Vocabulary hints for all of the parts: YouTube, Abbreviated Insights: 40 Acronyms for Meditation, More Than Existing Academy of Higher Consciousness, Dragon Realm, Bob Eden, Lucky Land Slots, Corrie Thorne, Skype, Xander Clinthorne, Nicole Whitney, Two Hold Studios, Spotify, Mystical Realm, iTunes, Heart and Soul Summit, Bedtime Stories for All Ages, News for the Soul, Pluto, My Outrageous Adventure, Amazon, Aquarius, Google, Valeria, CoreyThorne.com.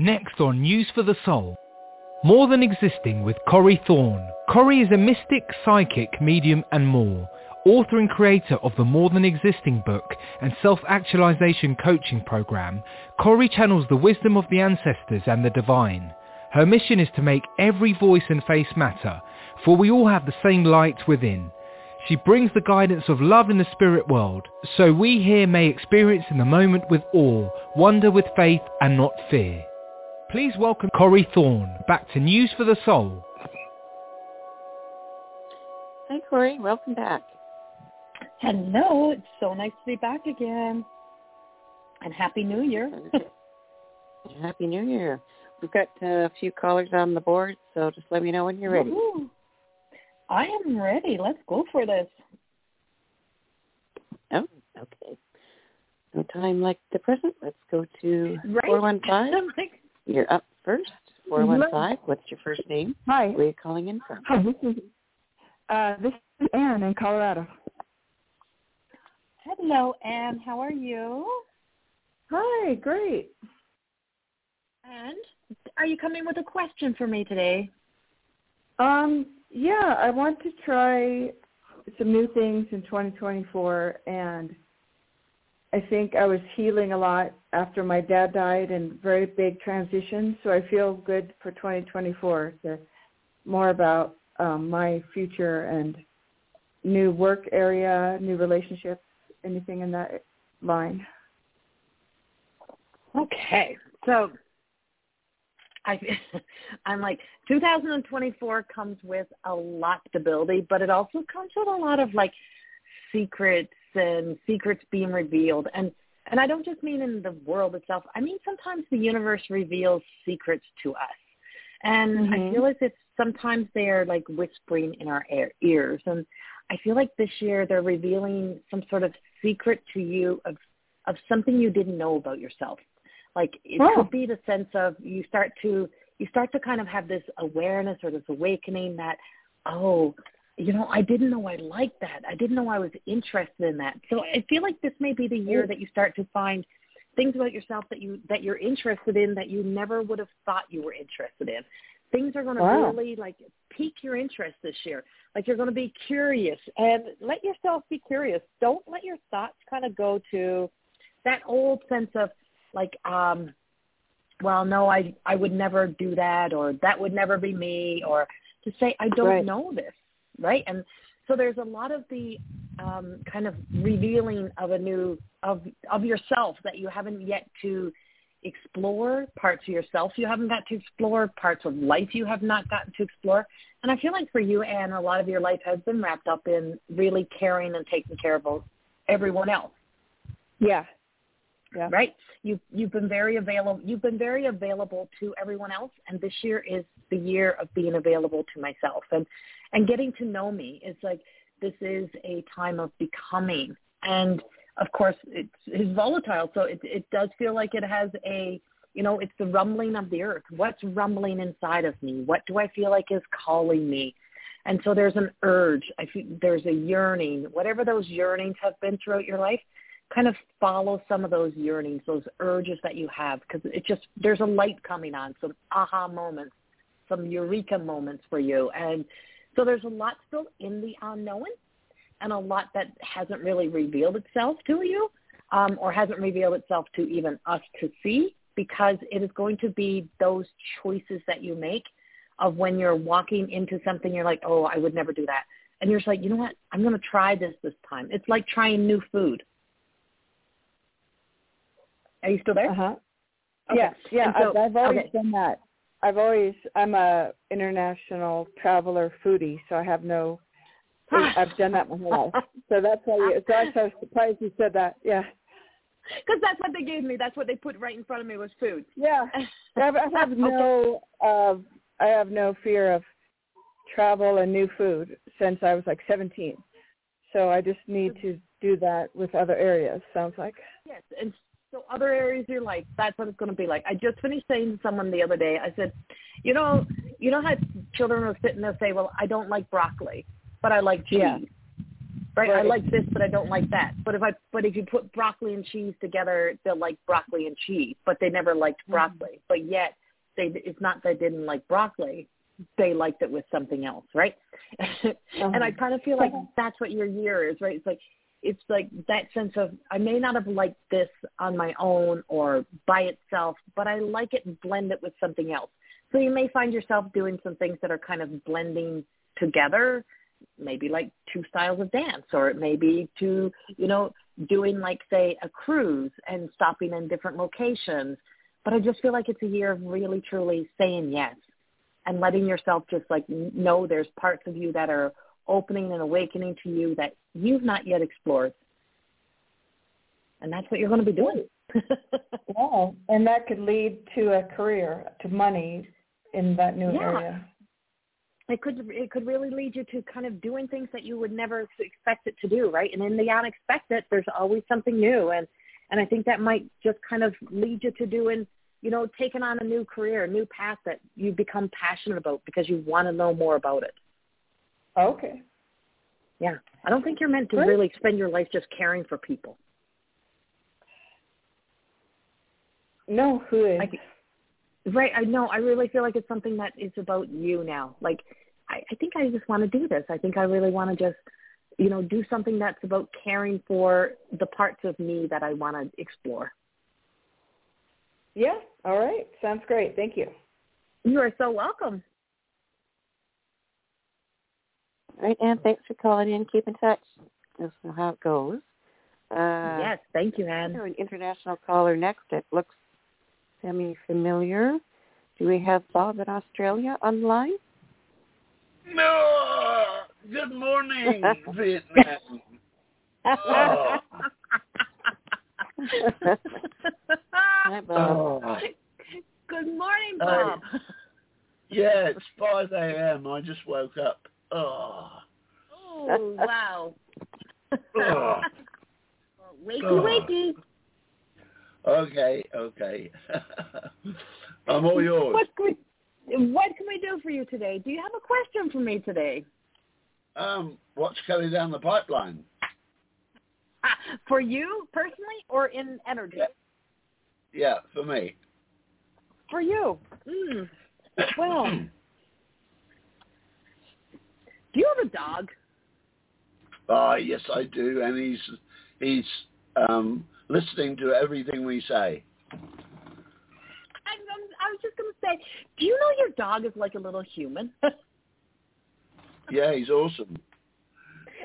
Next on News for the Soul, More Than Existing with Corrie Thorne. Corrie is a mystic, psychic, medium and more, author and creator of the More Than Existing book and self-actualization coaching program. Corrie channels the wisdom of the ancestors and the divine. Her mission is to make every voice and face matter, for we all have the same light within. She brings the guidance of love in the spirit world, so we here may experience in the moment with awe, wonder with faith and not fear. Please welcome Corrie Thorne back to News for the Soul. Hi Corrie, welcome back. Hello, it's so nice to be back again. And Happy New Year. Happy New Year. We've got a few callers on the board, so just let me know when you're ready. Ooh. I am ready. Let's go for this. Oh, okay. No time like the present. Let's go to 415. You're up first. 415. What's your first name? Hi. Where are you calling in from? Hi, this is Ann in Colorado. Hello, Ann. How are you? Hi. Great. And are you coming with a question for me today? Yeah, I want to try some new things in 2024, and I think I was healing a lot after my dad died and very big transition, so I feel good for 2024 to more about my future and new work area, new relationships, anything in that line. Okay, so I'm like, 2024 comes with a lot to ability, but it also comes with a lot of like secrets and secrets being revealed. And I don't just mean in the world itself. I mean, sometimes the universe reveals secrets to us. And I feel as if sometimes they are like whispering in our ears. And I feel like this year they're revealing some sort of secret to you of something you didn't know about yourself. Like it could be the sense of you start to kind of have this awareness or this awakening that, oh, you know, I didn't know I liked that. I didn't know I was interested in that. So I feel like this may be the year that you start to find things about yourself that you're interested in that you never would have thought you were interested in. Things are going to really like pique your interest this year. Like you're going to be curious and let yourself be curious. Don't let your thoughts kind of go to that old sense of, like, well, no, I would never do that, or that would never be me, or to say, I don't know this, right? And so there's a lot of the kind of revealing of a new, of yourself that you haven't yet to explore, parts of yourself you haven't got to explore, parts of life you have not gotten to explore. And I feel like for you, Anne, a lot of your life has been wrapped up in really caring and taking care of everyone else. Yeah. Yeah. Right. You've been very available. You've been very available to everyone else, and this year is the year of being available to myself and getting to know me. It's like this is a time of becoming, and of course it's volatile. So it does feel like it has a, you know, it's the rumbling of the earth. What's rumbling inside of me? What do I feel like is calling me? And so there's an urge. I feel there's a yearning. Whatever those yearnings have been throughout your life, kind of follow some of those yearnings, those urges that you have, because it just, there's a light coming on, some aha moments, some eureka moments for you. And so there's a lot still in the unknown and a lot that hasn't really revealed itself to you or hasn't revealed itself to even us to see, because it is going to be those choices that you make of when you're walking into something, you're like, oh, I would never do that. And you're just like, you know what, I'm going to try this time. It's like trying new food. Are you still there? Uh-huh. Okay. Yes. Yeah. So, I've always done that. I'm a international traveler foodie, so I have no, I've done that my whole life. So that's why I was surprised you said that. Yeah. Because that's what they gave me. That's what they put right in front of me was food. Yeah. I have no fear of travel and new food since I was like 17. So I just need to do that with other areas, sounds like. Yes. And so other areas of your life, that's what it's going to be like. I just finished saying to someone the other day, I said, you know how children will sit and they'll say, well, I don't like broccoli, but I like cheese. Yeah. right? I like this, but I don't like that. But if you put broccoli and cheese together, they'll like broccoli and cheese, but they never liked broccoli. But yet it's not that they didn't like broccoli. They liked it with something else, right? And I kind of feel like that's what your year is, right? It's like that sense of, I may not have liked this on my own or by itself, but I like it and blend it with something else. So you may find yourself doing some things that are kind of blending together, maybe like two styles of dance, or it may be to, doing like, say, a cruise and stopping in different locations. But I just feel like it's a year of really, truly saying yes and letting yourself just like know there's parts of you that are opening and awakening to you that you've not yet explored. And that's what you're going to be doing. Yeah, and that could lead to a career, to money in that new area. It could really lead you to kind of doing things that you would never expect it to do, right? And in the unexpected, there's always something new. And I think that might just kind of lead you to doing, taking on a new career, a new path that you become passionate about because you want to know more about it. Okay. Yeah. I don't think you're meant to really spend your life just caring for people. No, who is? Right. I know. I really feel like it's something that is about you now. Like, I think I just want to do this. I think I really want to just, do something that's about caring for the parts of me that I want to explore. Yeah. All right. Sounds great. Thank you. You are so welcome. All right, Ann, thanks for calling in. Keep in touch. That's how it goes. Yes, thank you, Ann. An international caller next. It looks semi-familiar. Do we have Bob in Australia online? No. Good morning, Vietnam. Oh. Hi, Bob. Oh. Good morning, Bob. Yeah, it's 5 a.m. I just woke up. Oh, wow. Oh. Wakey, wakey. Okay. I'm all yours. What can we do for you today? Do you have a question for me today? What's coming down the pipeline? For you personally or in energy? Yeah, for me. For you. Well... Do you have a dog? Yes, I do, and he's listening to everything we say. I was just going to say, do you know your dog is like a little human? Yeah, he's awesome.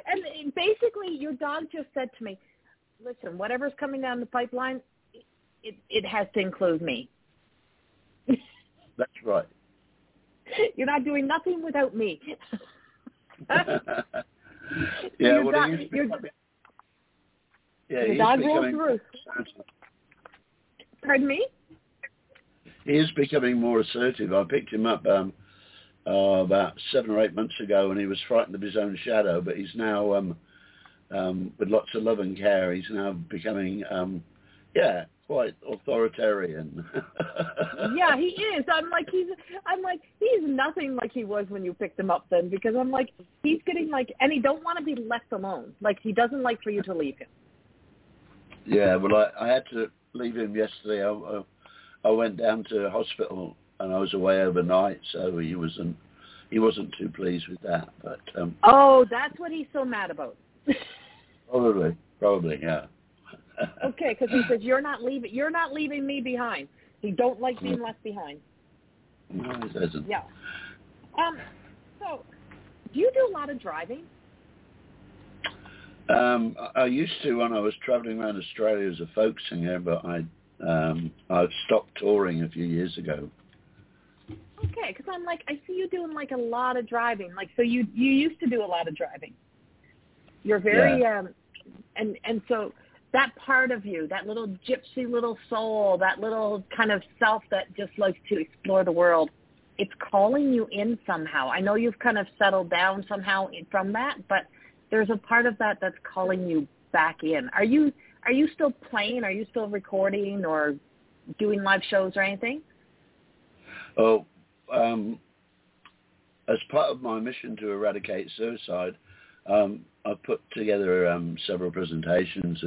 And basically, your dog just said to me, "Listen, whatever's coming down the pipeline, it has to include me." That's right. You're not doing nothing without me. Yeah, well, your dog rolls the roof. Pardon me? He is becoming more assertive. I picked him up about 7 or 8 months ago when he was frightened of his own shadow, but he's now, with lots of love and care, he's now becoming, quite authoritarian. Yeah, he is. I'm like he's nothing like he was when you picked him up then, because I'm like he's getting like, and he don't want to be left alone. Like he doesn't like for you to leave him. Yeah, well, I had to leave him yesterday. I went down to hospital and I was away overnight, so he wasn't too pleased with that. But oh, that's what he's so mad about. Probably, yeah. Okay, because he says you're not leaving me behind. He don't like being left behind. No, he doesn't. Yeah. So, do you do a lot of driving? I used to when I was traveling around Australia as a folk singer, but I stopped touring a few years ago. Okay, because I'm like I see you doing like a lot of driving. Like so, you used to do a lot of driving. You're very and so. That part of you, that little gypsy little soul, that little kind of self that just likes to explore the world, it's calling you in somehow. I know you've kind of settled down somehow from that, but there's a part of that that's calling you back in. Are you still playing? Are you still recording or doing live shows or anything? Oh, as part of my mission to eradicate suicide, I've put together several presentations,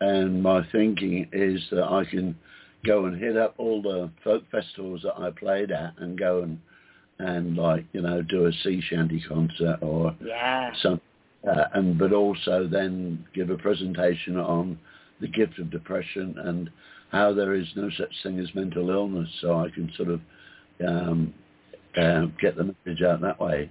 and my thinking is that I can go and hit up all the folk festivals that I played at and go and like, you know, do a sea shanty concert or something. And but also then give a presentation on the gift of depression and how there is no such thing as mental illness, so I can sort of get the message out that way.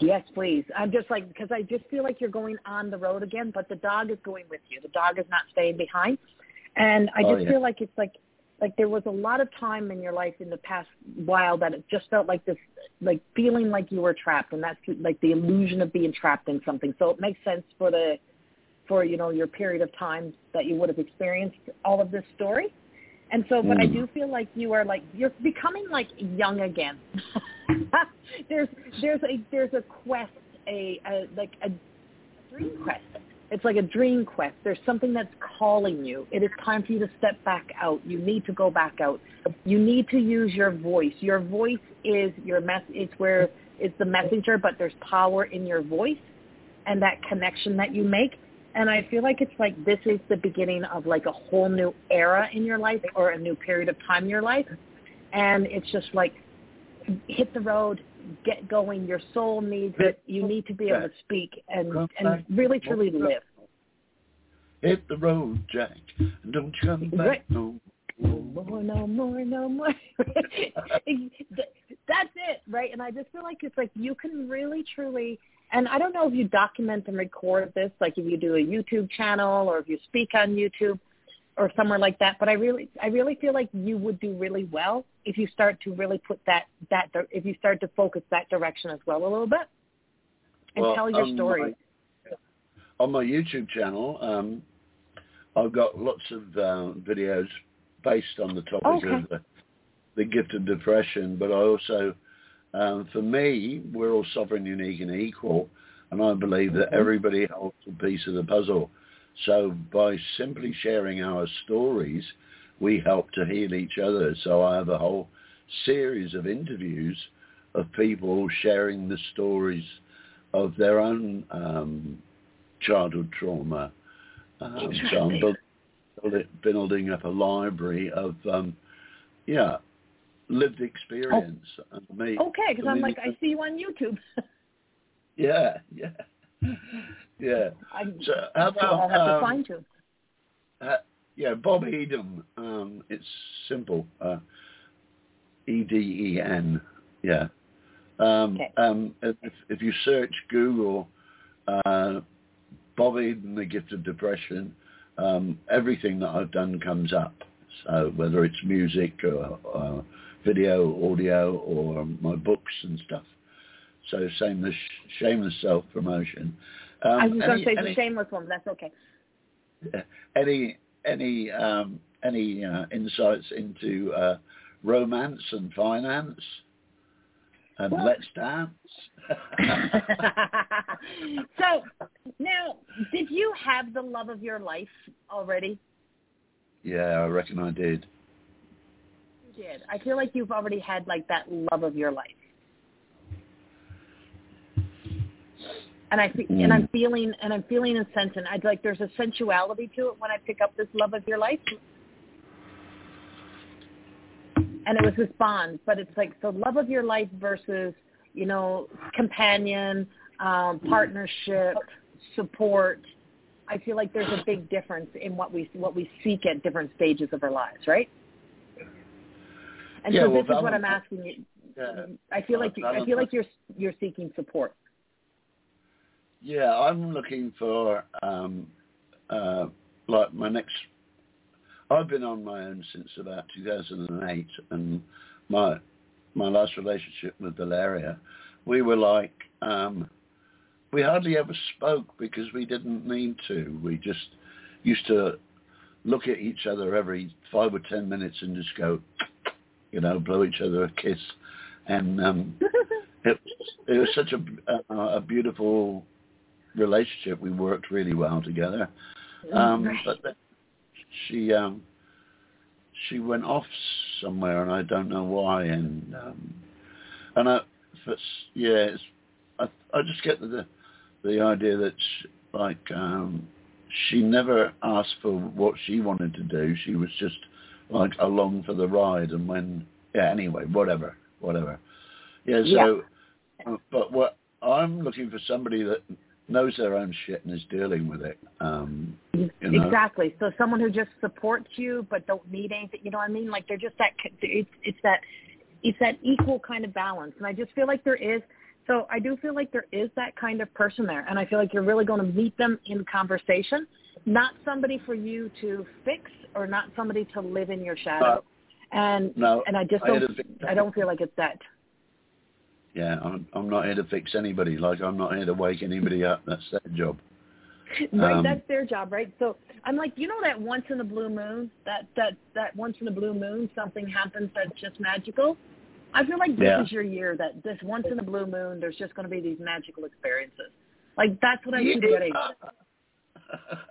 Yes, please. I'm just like, because I just feel like you're going on the road again, but the dog is going with you. The dog is not staying behind. And I just feel like it's like there was a lot of time in your life in the past while that it just felt like this, like feeling like you were trapped, and that's like the illusion of being trapped in something. So it makes sense for the, for, you know, your period of time that you would have experienced all of this story. And so, but I do feel like you are like, you're becoming like young again. there's a quest, a dream quest. It's like a dream quest. There's something that's calling you. It is time for you to step back out. You need to go back out. You need to use your voice. Your voice is your it's where it's the messenger, but there's power in your voice and that connection that you make. And I feel like it's like this is the beginning of like a whole new era in your life or a new period of time in your life. And it's just like hit the road, get going. Your soul needs it. You need to be able to speak and really, truly live. Hit the road, Jack. Don't come back no more, no more, no more. That's it, right? And I just feel like it's like you can really, truly... And I don't know if you document and record this, like if you do a YouTube channel or if you speak on YouTube or somewhere like that. But I really feel like you would do really well if you start to really put that if you start to focus that direction as well a little bit and tell your story. On my YouTube channel, I've got lots of videos based on the topic of the gift of depression, but I also... for me, we're all sovereign, unique, and equal, and I believe that everybody holds a piece of the puzzle. So by simply sharing our stories, we help to heal each other. So I have a whole series of interviews of people sharing the stories of their own childhood trauma. So I'm building up a library of, lived experience. Because I'm like, I see you on YouTube. So how about, I'll have to find you. Bob Eden. It's simple. E-D-E-N. Yeah. If you search Google, Bob Eden, the gift of depression, everything that I've done comes up. So whether it's music or video, audio, or my books and stuff. So shameless self-promotion. I was going to say the shameless one. That's okay. Any insights into romance and finance and Let's Dance? So now, did you have the love of your life already? Yeah, I reckon I did. You did. I feel like you've already had, like, that love of your life. And I'm feeling a sense, and I'd like there's a sensuality to it when I pick up this love of your life. And it was this bond, but it's like, so love of your life versus, you know, companion, partnership, support. I feel like there's a big difference in what we seek at different stages of our lives, right? And so this is what I'm asking you. I feel like you're seeking support. Yeah, I'm looking for like my next. I've been on my own since about 2008, and my last relationship with Valeria, we were like. We hardly ever spoke because we didn't need to. We just used to look at each other every 5 or 10 minutes and just go, you know, blow each other a kiss. And it was such a beautiful relationship. We worked really well together. But then she went off somewhere, and I don't know why. And I just get the the idea that she never asked for what she wanted to do. She was just like along for the ride, and when anyway, whatever. Yeah. So, yeah. But what I'm looking for somebody that knows their own shit and is dealing with it. Exactly. So someone who just supports you but don't need anything. You know what I mean? Like they're just that. It's that equal kind of balance, and I just feel like there is. So I do feel like there is that kind of person there, and I feel like you're really going to meet them in conversation, not somebody for you to fix or not somebody to live in your shadow. I don't feel like it's that. Yeah, I'm not here to fix anybody. Like I'm not here to wake anybody up. That's their job. Right, that's their job, right? So I'm like, you know, that once in a blue moon, that once in a blue moon, something happens that's just magical. I feel like this is your year, that this once in a blue moon, there's just going to be these magical experiences. Like, that's what I keep getting.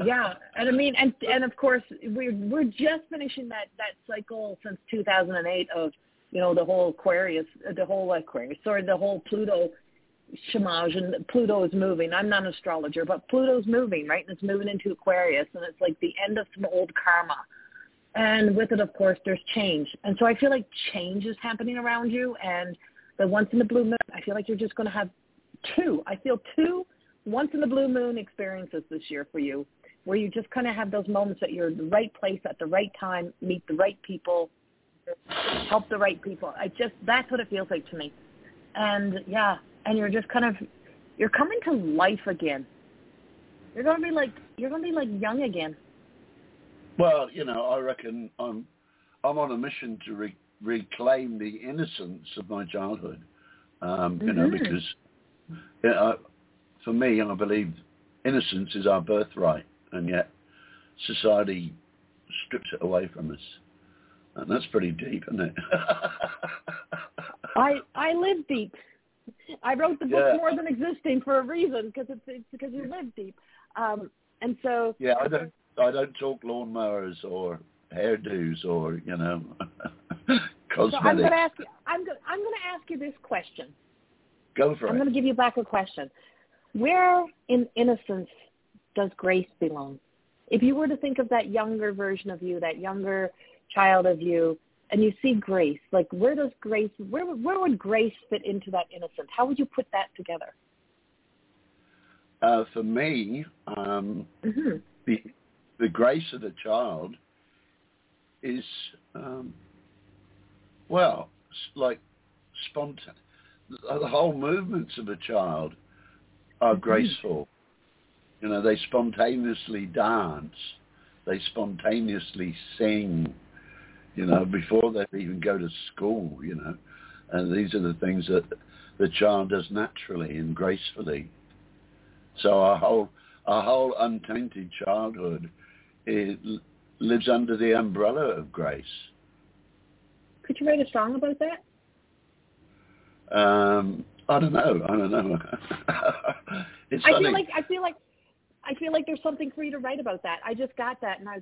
Yeah. And I mean, and of course, we're just finishing that cycle since 2008 of, you know, the whole Pluto chômage, and Pluto is moving. I'm not an astrologer, but Pluto's moving, right? And it's moving into Aquarius, and it's like the end of some old karma. And with it, of course, there's change. And so I feel like change is happening around you. And the once in the blue moon, I feel like you're just going to have two once in the blue moon experiences this year for you, where you just kind of have those moments that you're in the right place at the right time, meet the right people, help the right people. That's what it feels like to me. And yeah, and you're just kind of, you're coming to life again. You're going to be like young again. Well, you know, I reckon I'm on a mission to reclaim the innocence of my childhood, you know, because for me, I believe innocence is our birthright, and yet society strips it away from us, and that's pretty deep, isn't it? I live deep. I wrote the book More Than Existing for a reason, because it's because you live deep, and so yeah, I don't talk lawnmowers or hairdos or, you know, cosmetics. So I'm going to ask you this question. Go for it. I'm going to give you back a question. Where in innocence does grace belong? If you were to think of that younger version of you, that younger child of you, and you see grace, like where would grace fit into that innocence? How would you put that together? For me, the grace of the child is, like spontaneous. The whole movements of a child are graceful. You know, they spontaneously dance. They spontaneously sing, you know, before they even go to school, you know. And these are the things that the child does naturally and gracefully. So our whole untainted childhood, it lives under the umbrella of grace. Could you write a song about that? I don't know. I feel like there's something for you to write about that. I just got that, and I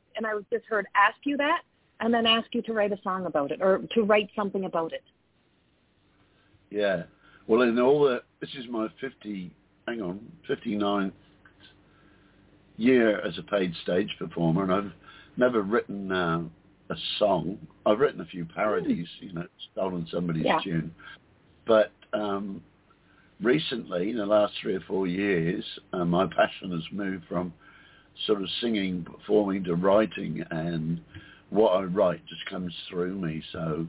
just heard ask you that, and then ask you to write a song about it or to write something about it. Yeah. Well, this is my 59th year as a paid stage performer, and I've never written a song. I've written a few parodies, you know, stolen somebody's tune. But recently, in the last 3 or 4 years, my passion has moved from sort of singing, performing to writing, and what I write just comes through me. So,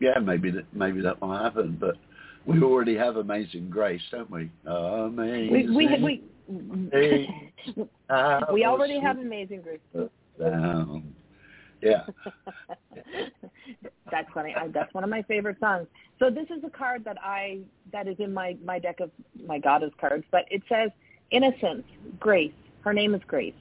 maybe that will happen. But we already have amazing grace, don't we? Amazing. We already have amazing grace. Yeah. That's funny. That's one of my favorite songs. So this is a card that is in my deck of my goddess cards, but it says innocence, grace. Her name is Grace.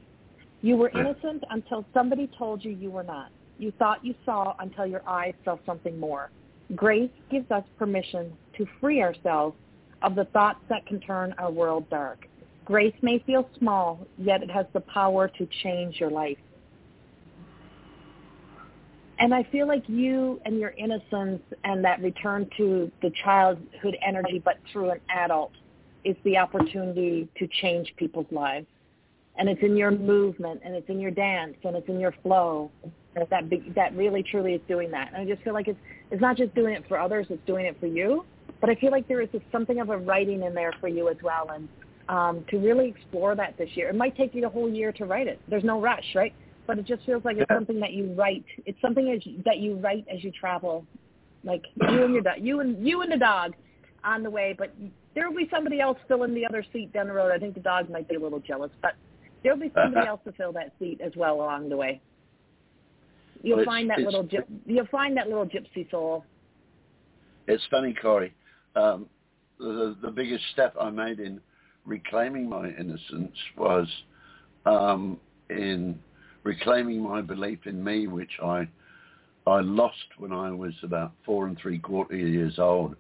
You were innocent until somebody told you were not. You thought you saw until your eyes saw something more. Grace gives us permission to free ourselves of the thoughts that can turn our world dark. Grace may feel small, yet it has the power to change your life. And I feel like you and your innocence and that return to the childhood energy, but through an adult, is the opportunity to change people's lives. And it's in your movement, and it's in your dance, and it's in your flow. That really, truly is doing that. And I just feel like it's not just doing it for others, it's doing it for you. But I feel like there is something of a writing in there for you as well. And to really explore that this year. It might take you the whole year to write it. There's no rush, right? But it just feels like it's something that you write. It's something that you write as you travel, like you and the dog on the way. But there will be somebody else still in the other seat down the road. I think the dog might be a little jealous, but there will be somebody else to fill that seat as well along the way. You'll find that little gypsy soul. It's funny, Corey. The biggest step I made in reclaiming my innocence was in reclaiming my belief in me, which I lost when I was about 4 3/4 years old.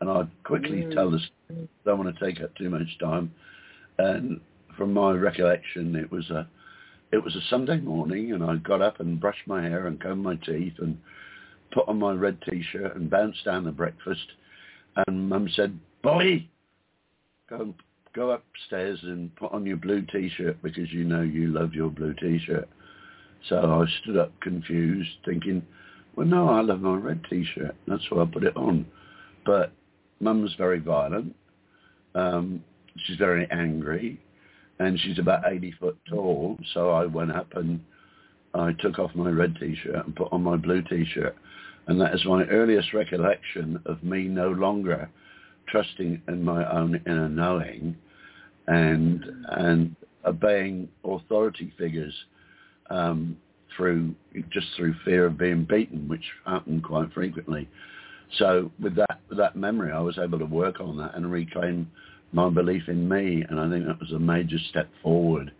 And I'd quickly tell this, don't want to take up too much time. And from my recollection, it was a Sunday morning, and I got up and brushed my hair and combed my teeth and put on my red T-shirt and bounced down to breakfast. And Mum said, "Boy, go upstairs and put on your blue T-shirt, because you know you love your blue T-shirt." So I stood up confused, thinking, well, no, I love my red T-shirt. That's why I put it on. But Mum's very violent. She's very angry. And she's about 80 foot tall. So I went up and I took off my red T-shirt and put on my blue T-shirt. And that is my earliest recollection of me no longer trusting in my own inner knowing and obeying authority figures through fear of being beaten, which happened quite frequently. So with that memory, I was able to work on that and reclaim my belief in me. And I think that was a major step forward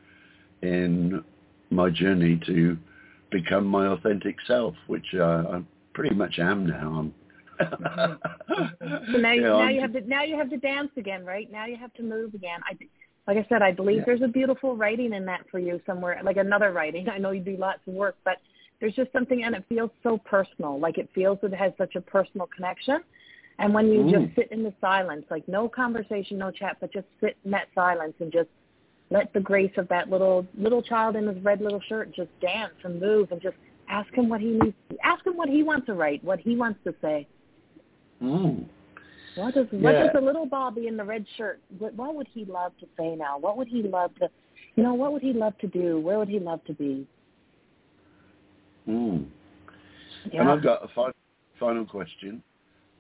in my journey to become my authentic self, which I pretty much am now. Now you have to dance again, right? Now you have to move again. Like I said, I believe there's a beautiful writing in that for you somewhere, like another writing. I know you do lots of work, but there's just something, and it feels so personal. Like it feels that it has such a personal connection. And when you just sit in the silence, like no conversation, no chat, but just sit in that silence and just let the grace of that little child in his red little shirt just dance and move, and just ask him what he needs. Ask him what he wants to write, what he wants to say. What does the little Bobby in the red shirt, what would he love to say now? What would he love to, what would he love to do? Where would he love to be? Yeah. And I've got a final question.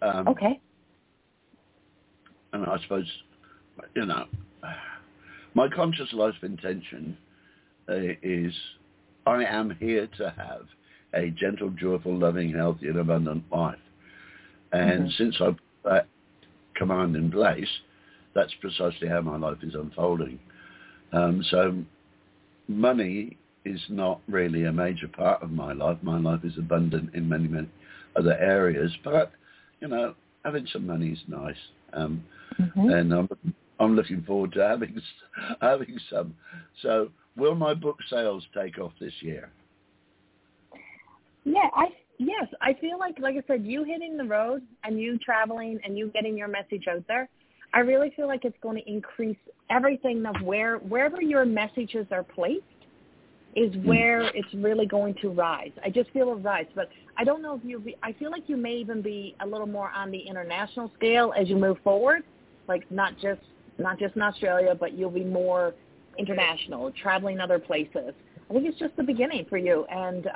Okay. And I suppose, my conscious life intention is I am here to have a gentle, joyful, loving, healthy, and abundant life. And since I put that command in place, that's precisely how my life is unfolding. So money is not really a major part of my life. My life is abundant in many, many other areas. But, having some money is nice. And I'm looking forward to having some. So will my book sales take off this year? Yeah, Yes, I feel like I said, you hitting the road and you traveling and you getting your message out there, I really feel like it's going to increase everything of wherever your messages are placed is where it's really going to rise. I just feel a rise, but I don't know if I feel like you may even be a little more on the international scale as you move forward, like not just in Australia, but you'll be more international, traveling other places. I think it's just the beginning for you, and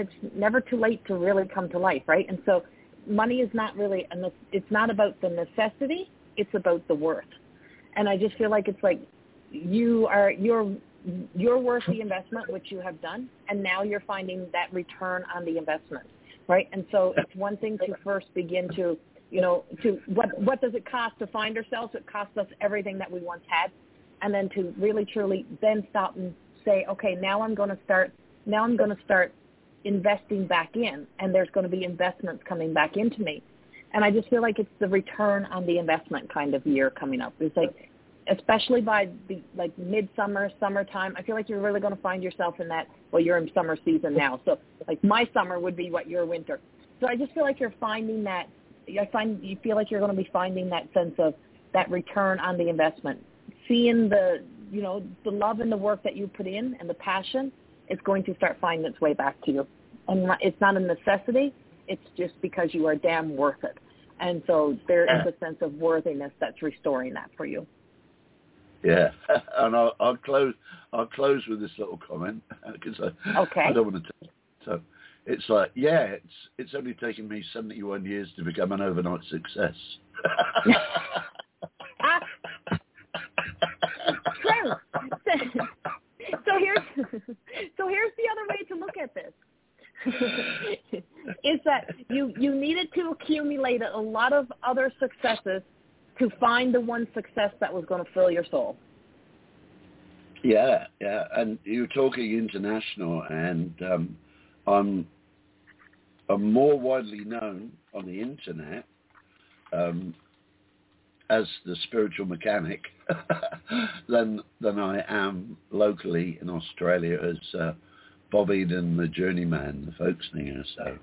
it's never too late to really come to life, right? And so money is not really, it's not about the necessity, it's about the worth. And I just feel like it's like you're worth the investment, which you have done, and now you're finding that return on the investment, right? And so it's one thing to first begin to, to what does it cost to find ourselves? It costs us everything that we once had. And then to really, truly then stop and say, okay, now I'm going to start investing back in, and there's going to be investments coming back into me. And I just feel like it's the return on the investment kind of year coming up. It's like, especially by the midsummer, summertime, I feel like you're really going to find yourself in that, well, you're in summer season now. So like my summer would be what your winter. So I just feel like you feel like you're going to be finding that sense of that return on the investment. Seeing the love and the work that you put in and the passion is going to start finding its way back to you. And it's not a necessity. It's just because you are damn worth it. And so there is a sense of worthiness that's restoring that for you. Yeah, and I'll close with this little comment because I don't want to. So it's like, it's only taken me 71 years to become an overnight success. So here's the other way to look at this. Is that you needed to accumulate a lot of other successes to find the one success that was going to fill your soul. Yeah. And you're talking international, and I'm more widely known on the internet as the spiritual mechanic than I am locally in Australia as Bob Eden, the journeyman, the folk singer. So,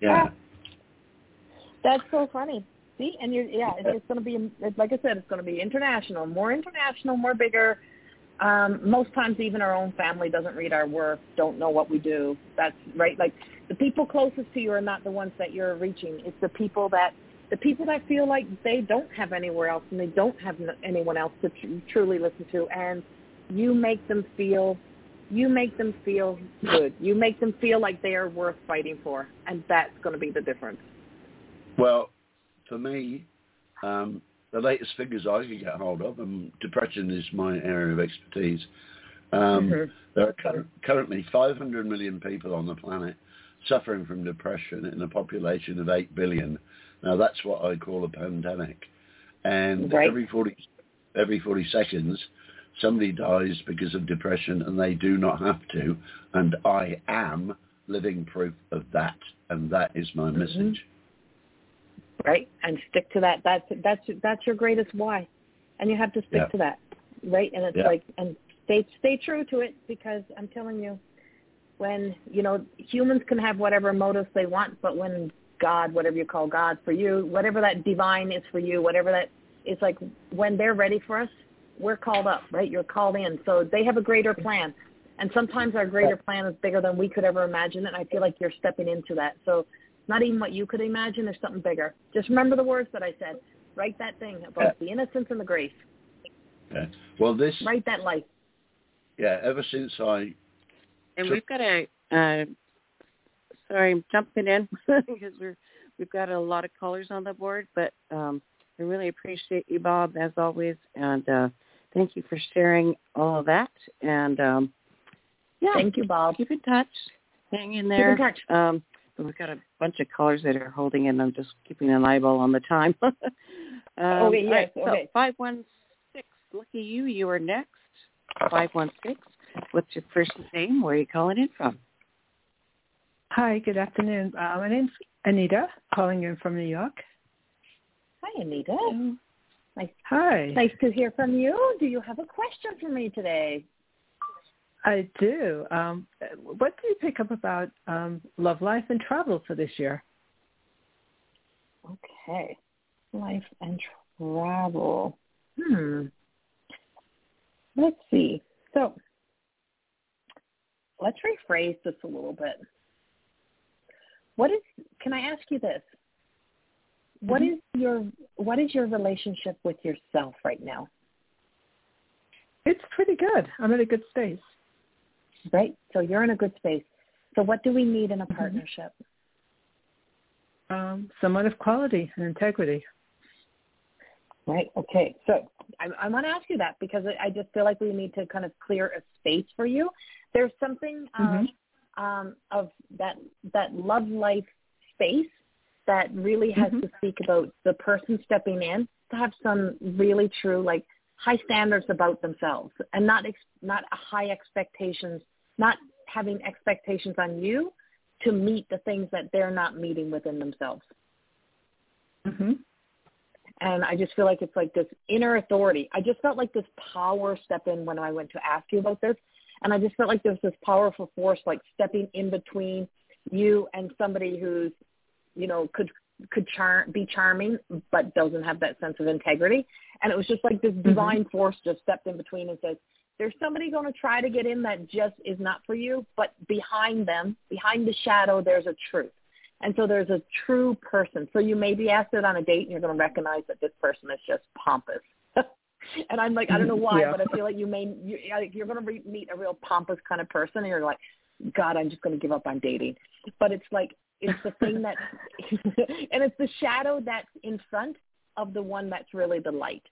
yeah. That's so funny. See, and it's going to be, like I said, it's going to be international, more bigger. Most times even our own family doesn't read our work, don't know what we do. That's right. Like the people closest to you are not the ones that you're reaching. It's the people that feel like they don't have anywhere else and they don't have anyone else to truly listen to. And you make them feel good. You make them feel like they are worth fighting for. And that's going to be the difference. Well, for me, the latest figures I could get hold of, and depression is my area of expertise, there are currently 500 million people on the planet suffering from depression in a population of 8 billion. Now, that's what I call a pandemic. And every 40 seconds, somebody dies because of depression, and they do not have to. And I am living proof of that, and that is my message. Right, and stick to that. That's your greatest why, and you have to stick to that, right? And it's and stay true to it, because I'm telling you, when humans can have whatever motives they want, but when God, whatever you call God for you, whatever that divine is for you, whatever that is, like when they're ready for us, we're called up, right? You're called in, so they have a greater plan, and sometimes our greater plan is bigger than we could ever imagine, and I feel like you're stepping into that, so. Not even what you could imagine. There's something bigger. Just remember the words that I said. Write that thing about the innocence and the grace. Yeah. Well, this... Write that life. Yeah, ever since I... And we've got a... sorry, I'm jumping in because we've got a lot of callers on the board, but I really appreciate you, Bob, as always, and thank you for sharing all of that. And, thank you, Bob. Keep in touch. Hang in there. Keep in touch. We've got a bunch of callers that are holding in. I'm just keeping an eyeball on the time. So 516, lucky you. You are next. 516, what's your first name? Where are you calling in from? Hi, good afternoon. My name's Anita, calling in from New York. Hi, Anita. Hello. Hi. Nice to hear from you. Do you have a question for me today? I do. What do you pick up about love, life, and travel for this year? Okay. Life and travel. Let's see. So let's rephrase this a little bit. Can I ask you this? What is your relationship with yourself right now? It's pretty good. I'm in a good space. Right, so you're in a good space. So what do we need in a partnership? Someone of quality and integrity. Right, okay. So I want to ask you that because I just feel like we need to kind of clear a space for you. There's something of that love life space that really has to speak about the person stepping in to have some really true, like, high standards about themselves and not high expectations, not having expectations on you to meet the things that they're not meeting within themselves. And I just feel like it's like this inner authority. I just felt like this power step in when I went to ask you about this. And I just felt like there was this powerful force, like stepping in between you and somebody who's, could could be charming, but doesn't have that sense of integrity. And it was just like this divine force just stepped in between and says, there's somebody going to try to get in that just is not for you, but behind them, behind the shadow, there's a truth. And so there's a true person. So you may be asked out on a date and you're going to recognize that this person is just pompous. And I'm like, I don't know why, but I feel like you're going to meet a real pompous kind of person and you're like, God, I'm just going to give up on dating. But it's like, it's the thing that, and it's the shadow that's in front of the one that's really the light.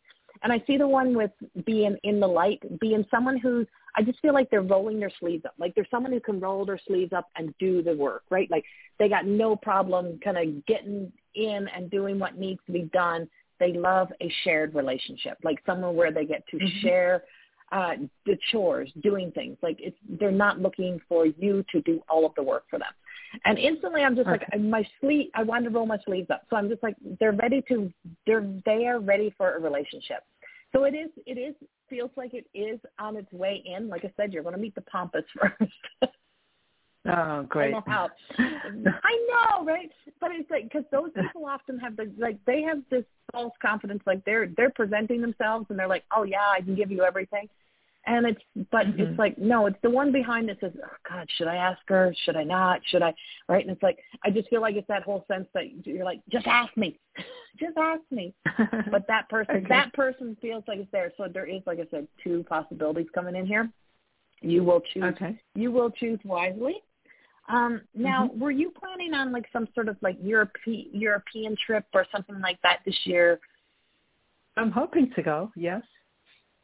And I see the one with being in the light, being someone who, I just feel like they're rolling their sleeves up. Like there's someone who can roll their sleeves up and do the work, right? Like they got no problem kind of getting in and doing what needs to be done. They love a shared relationship, like someone where they get to share the chores, doing things. Like they're not looking for you to do all of the work for them. And instantly I'm just like, I want to roll my sleeves up. So I'm just like, they are ready for a relationship. So it feels like it is on its way in. Like I said, you're going to meet the pompous first. Oh, great. I know, right? But it's like, because those people often have they have this false confidence. Like they're presenting themselves and they're like, oh yeah, I can give you everything. And it's like, no, it's the one behind that says, oh, God, should I ask her? Should I not? Should I? Right? And it's like, I just feel like it's that whole sense that you're like, just ask me. Just ask me. But that person feels like it's there. So there is, like I said, two possibilities coming in here. You will choose. Okay. You will choose wisely. Now, were you planning on like some sort of like European trip or something like that this year? I'm hoping to go, yes.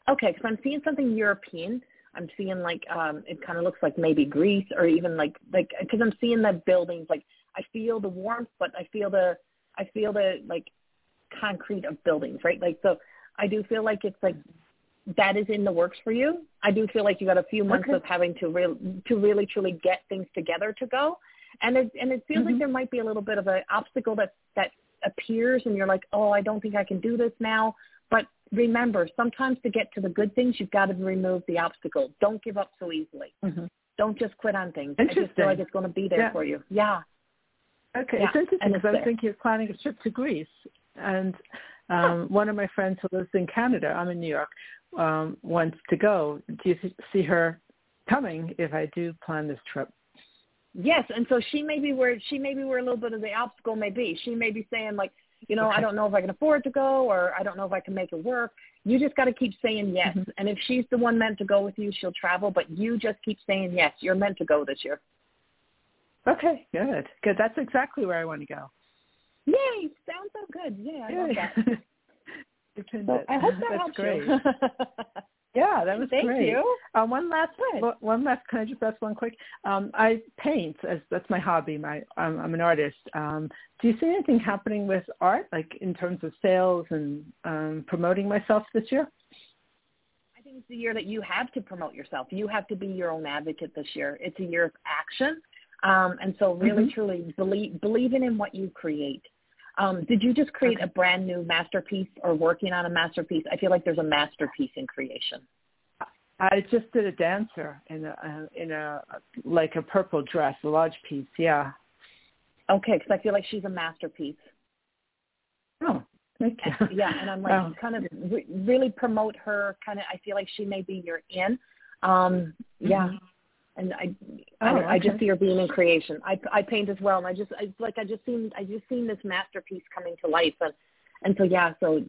Okay, because I'm seeing something European. I'm seeing like it kind of looks like maybe Greece or even like because I'm seeing the buildings. Like I feel the warmth, but I feel the like concrete of buildings, right? Like so, I do feel like it's like that is in the works for you. I do feel like you got a few months of having to really truly get things together to go, and it feels like there might be a little bit of an obstacle that appears, and you're like, oh, I don't think I can do this now, but. Remember, sometimes to get to the good things, you've got to remove the obstacle. Don't give up so easily. Don't just quit on things. I just feel like it's going to be there for you. Yeah. Okay. Yeah. It's interesting because I was thinking of planning a trip to Greece. And one of my friends who lives in Canada, I'm in New York, wants to go. Do you see her coming if I do plan this trip? Yes. And so she may be where a little bit of the obstacle may be. She may be saying like, you know, I don't know if I can afford to go or I don't know if I can make it work. You just got to keep saying yes. And if she's the one meant to go with you, she'll travel. But you just keep saying yes. You're meant to go this year. Okay, good. Good. That's exactly where I want to go. Yay. Sounds so good. Yeah, I love that. So I hope that helps you. Yeah, that was great. Thank you. One last. Can I just ask one quick? I paint. That's my hobby. I'm an artist. Do you see anything happening with art, like in terms of sales and promoting myself this year? I think it's the year that you have to promote yourself. You have to be your own advocate this year. It's a year of action, and so really truly believing in what you create. Did you just create a brand new masterpiece or working on a masterpiece? I feel like there's a masterpiece in creation. I just did a dancer in a like a purple dress, a large piece. Yeah. Okay. Because I feel like she's a masterpiece. Oh, thank you. Yeah. And I'm like kind of really promote her kind of, I feel like she may be your in. Yeah. And I just see her being in creation. I paint as well, and I just seen this masterpiece coming to life, and so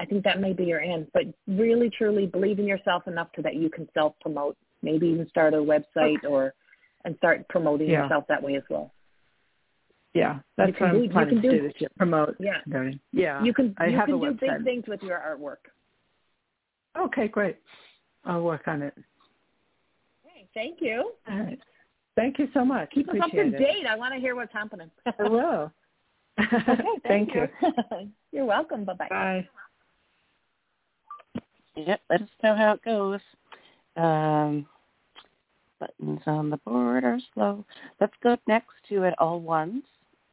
I think that may be your end. But really, truly, believe in yourself enough to that you can self promote. Maybe even start a website and start promoting yourself that way as well. Yeah, that's what I'm planning to do this year. Promote. Yeah, you can. I have a website. You can do big things with your artwork. Okay, great. I'll work on it. Thank you. All right. Thank you so much. Keep us up to date. I want to hear what's happening. I will. Okay. Thank you. You're welcome. Bye-bye. Bye. Yep. Let us know how it goes. Buttons on the board are slow. Let's go next to At All Ones.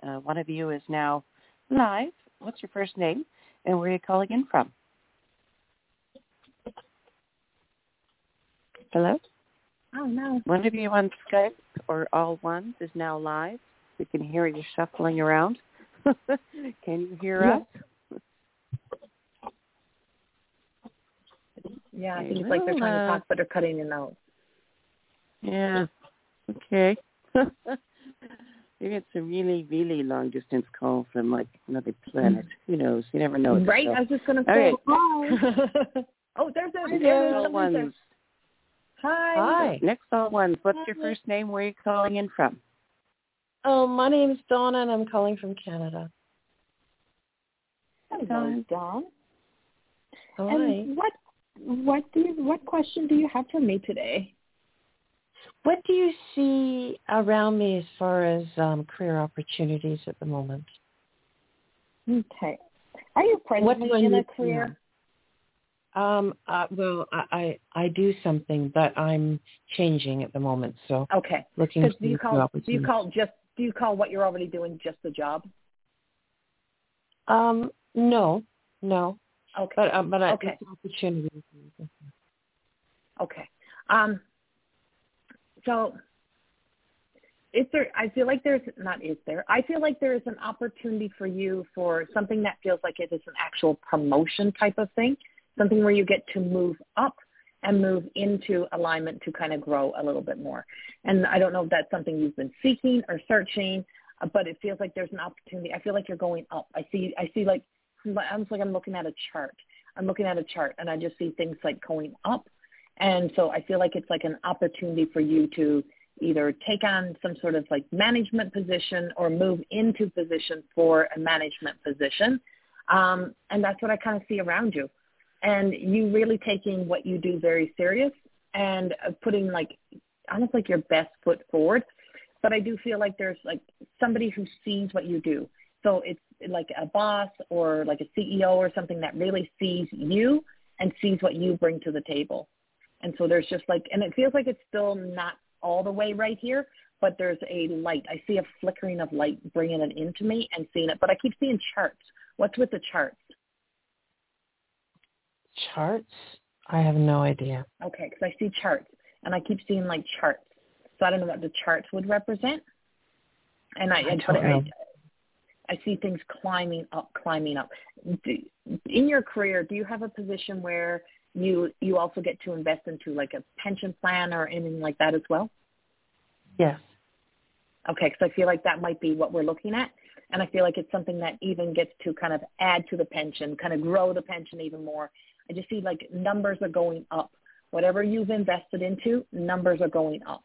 One of you is now live. What's your first name and where are you calling in from? Hello? Oh, no. One of you on Skype or All Ones is now live. We can hear you shuffling around. Can you hear us? Yeah, I think it's like they're trying to talk, but they're cutting it out. Yeah. Okay. Maybe it's a really, really long distance call from like another planet. Who knows? You never know. Right? I was just going to say, hi. Oh, there's ones. Hi. Next all ones. What's your first name? Where are you calling in from? Oh, my name is Donna, and I'm calling from Canada. Hello, Dawn. Hi. And what question do you have for me today? What do you see around me as far as career opportunities at the moment? Okay. Are you presently in a career? Well, I do something, but I'm changing at the moment. So okay, looking for new opportunities. Do you call what you're already doing just a job? No. Okay. But okay. It's opportunities. Okay. So I feel like there is an opportunity for you for something that feels like it is an actual promotion type of thing, something where you get to move up and move into alignment to kind of grow a little bit more. And I don't know if that's something you've been seeking or searching, but it feels like there's an opportunity. I feel like you're going up. I see like, almost like I'm looking at a chart. I'm looking at a chart and I just see things like going up. And so I feel like it's like an opportunity for you to either take on some sort of like management position or move into position for a management position. And that's what I kind of see around you. And you really taking what you do very serious and putting like almost like your best foot forward. But I do feel like there's like somebody who sees what you do. So it's like a boss or like a CEO or something that really sees you and sees what you bring to the table. And so there's just like, and it feels like it's still not all the way right here, but there's a light. I see a flickering of light bringing it into me and seeing it. But I keep seeing charts. What's with the charts? Charts? I have no idea. Okay, because I see charts, and I keep seeing like charts. So I don't know what the charts would represent. And I see things climbing up. In your career, do you have a position where you also get to invest into like a pension plan or anything like that as well? Yes. Okay, because I feel like that might be what we're looking at. And I feel like it's something that even gets to kind of add to the pension, kind of grow the pension even more. I just see like numbers are going up. Whatever you've invested into, numbers are going up.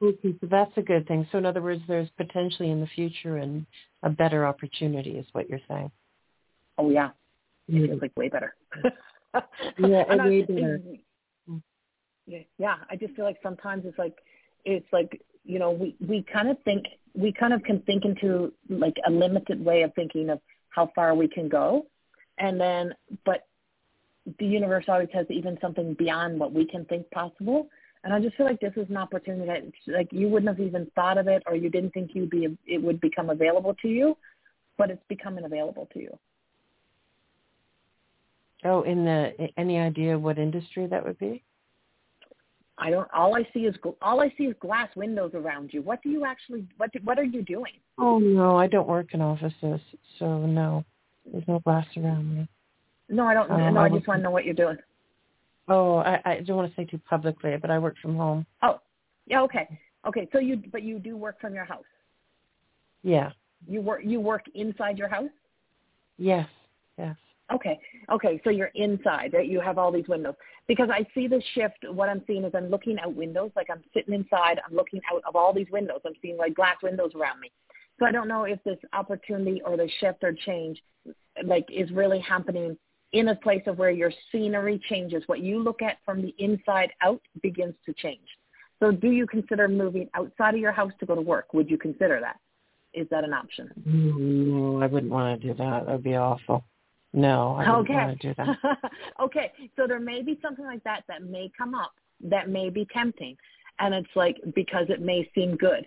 Okay, so that's a good thing. So in other words, there's potentially in the future and a better opportunity is what you're saying. Oh, yeah. Mm-hmm. It feels like way better. Yeah, I just feel like sometimes it's like you know, we kind of can think into like a limited way of thinking of how far we can go, and then but the universe always has even something beyond what we can think possible. And I just feel like this is an opportunity that like you wouldn't have even thought of it, or you didn't think it would become available to you, but it's becoming available to you. Oh, any idea what industry that would be? I don't. All I see is glass windows around you. What do you actually? What are you doing? Oh no, I don't work in offices, so no, there's no glass around me. No, I don't. No, I just want to know what you're doing. Oh, I don't want to say too publicly, but I work from home. Oh, yeah, okay. So you do work from your house. Yeah. You work inside your house. Yes. Okay. So you're inside, right? You have all these windows. Because I see the shift. What I'm seeing is I'm looking out windows. Like I'm sitting inside. I'm looking out of all these windows. I'm seeing like glass windows around me. So I don't know if this opportunity or the shift or change like is really happening in a place of where your scenery changes. What you look at from the inside out begins to change. So do you consider moving outside of your house to go to work? Would you consider that? Is that an option? No, I wouldn't want to do that. That would be awful. No, I don't want to do that. Okay, so there may be something like that may come up that may be tempting, and it's like because it may seem good,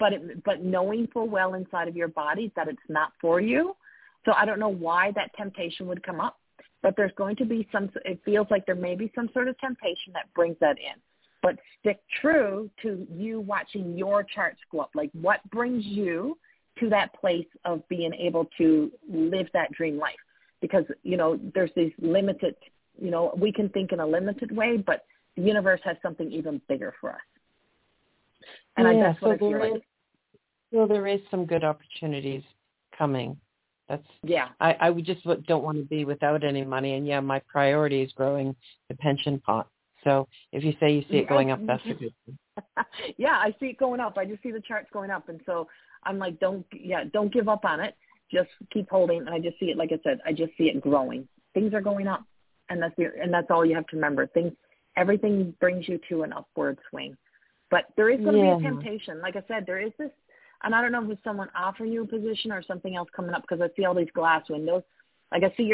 but knowing full well inside of your body that it's not for you. So I don't know why that temptation would come up, but there's going to be some. It feels like there may be some sort of temptation that brings that in, but stick true to you watching your charts go up. Like what brings you to that place of being able to live that dream life. Because, you know, there's these limited, you know, we can think in a limited way, but the universe has something even bigger for us. And yeah, that's what so I feel like. Well, there is some good opportunities coming. That's, yeah. I just don't want to be without any money. And yeah, my priority is growing the pension pot. So if you say you see it going up, that's a good thing. Yeah, I see it going up. I just see the charts going up. And so I'm like, don't give up on it. Just keep holding. And I just see it, like I said, I just see it growing. Things are going up. And that's all you have to remember. Everything brings you to an upward swing. But there is going to be a temptation. Like I said, there is this, and I don't know if it's someone offering you a position or something else coming up, because I see all these glass windows. Like I see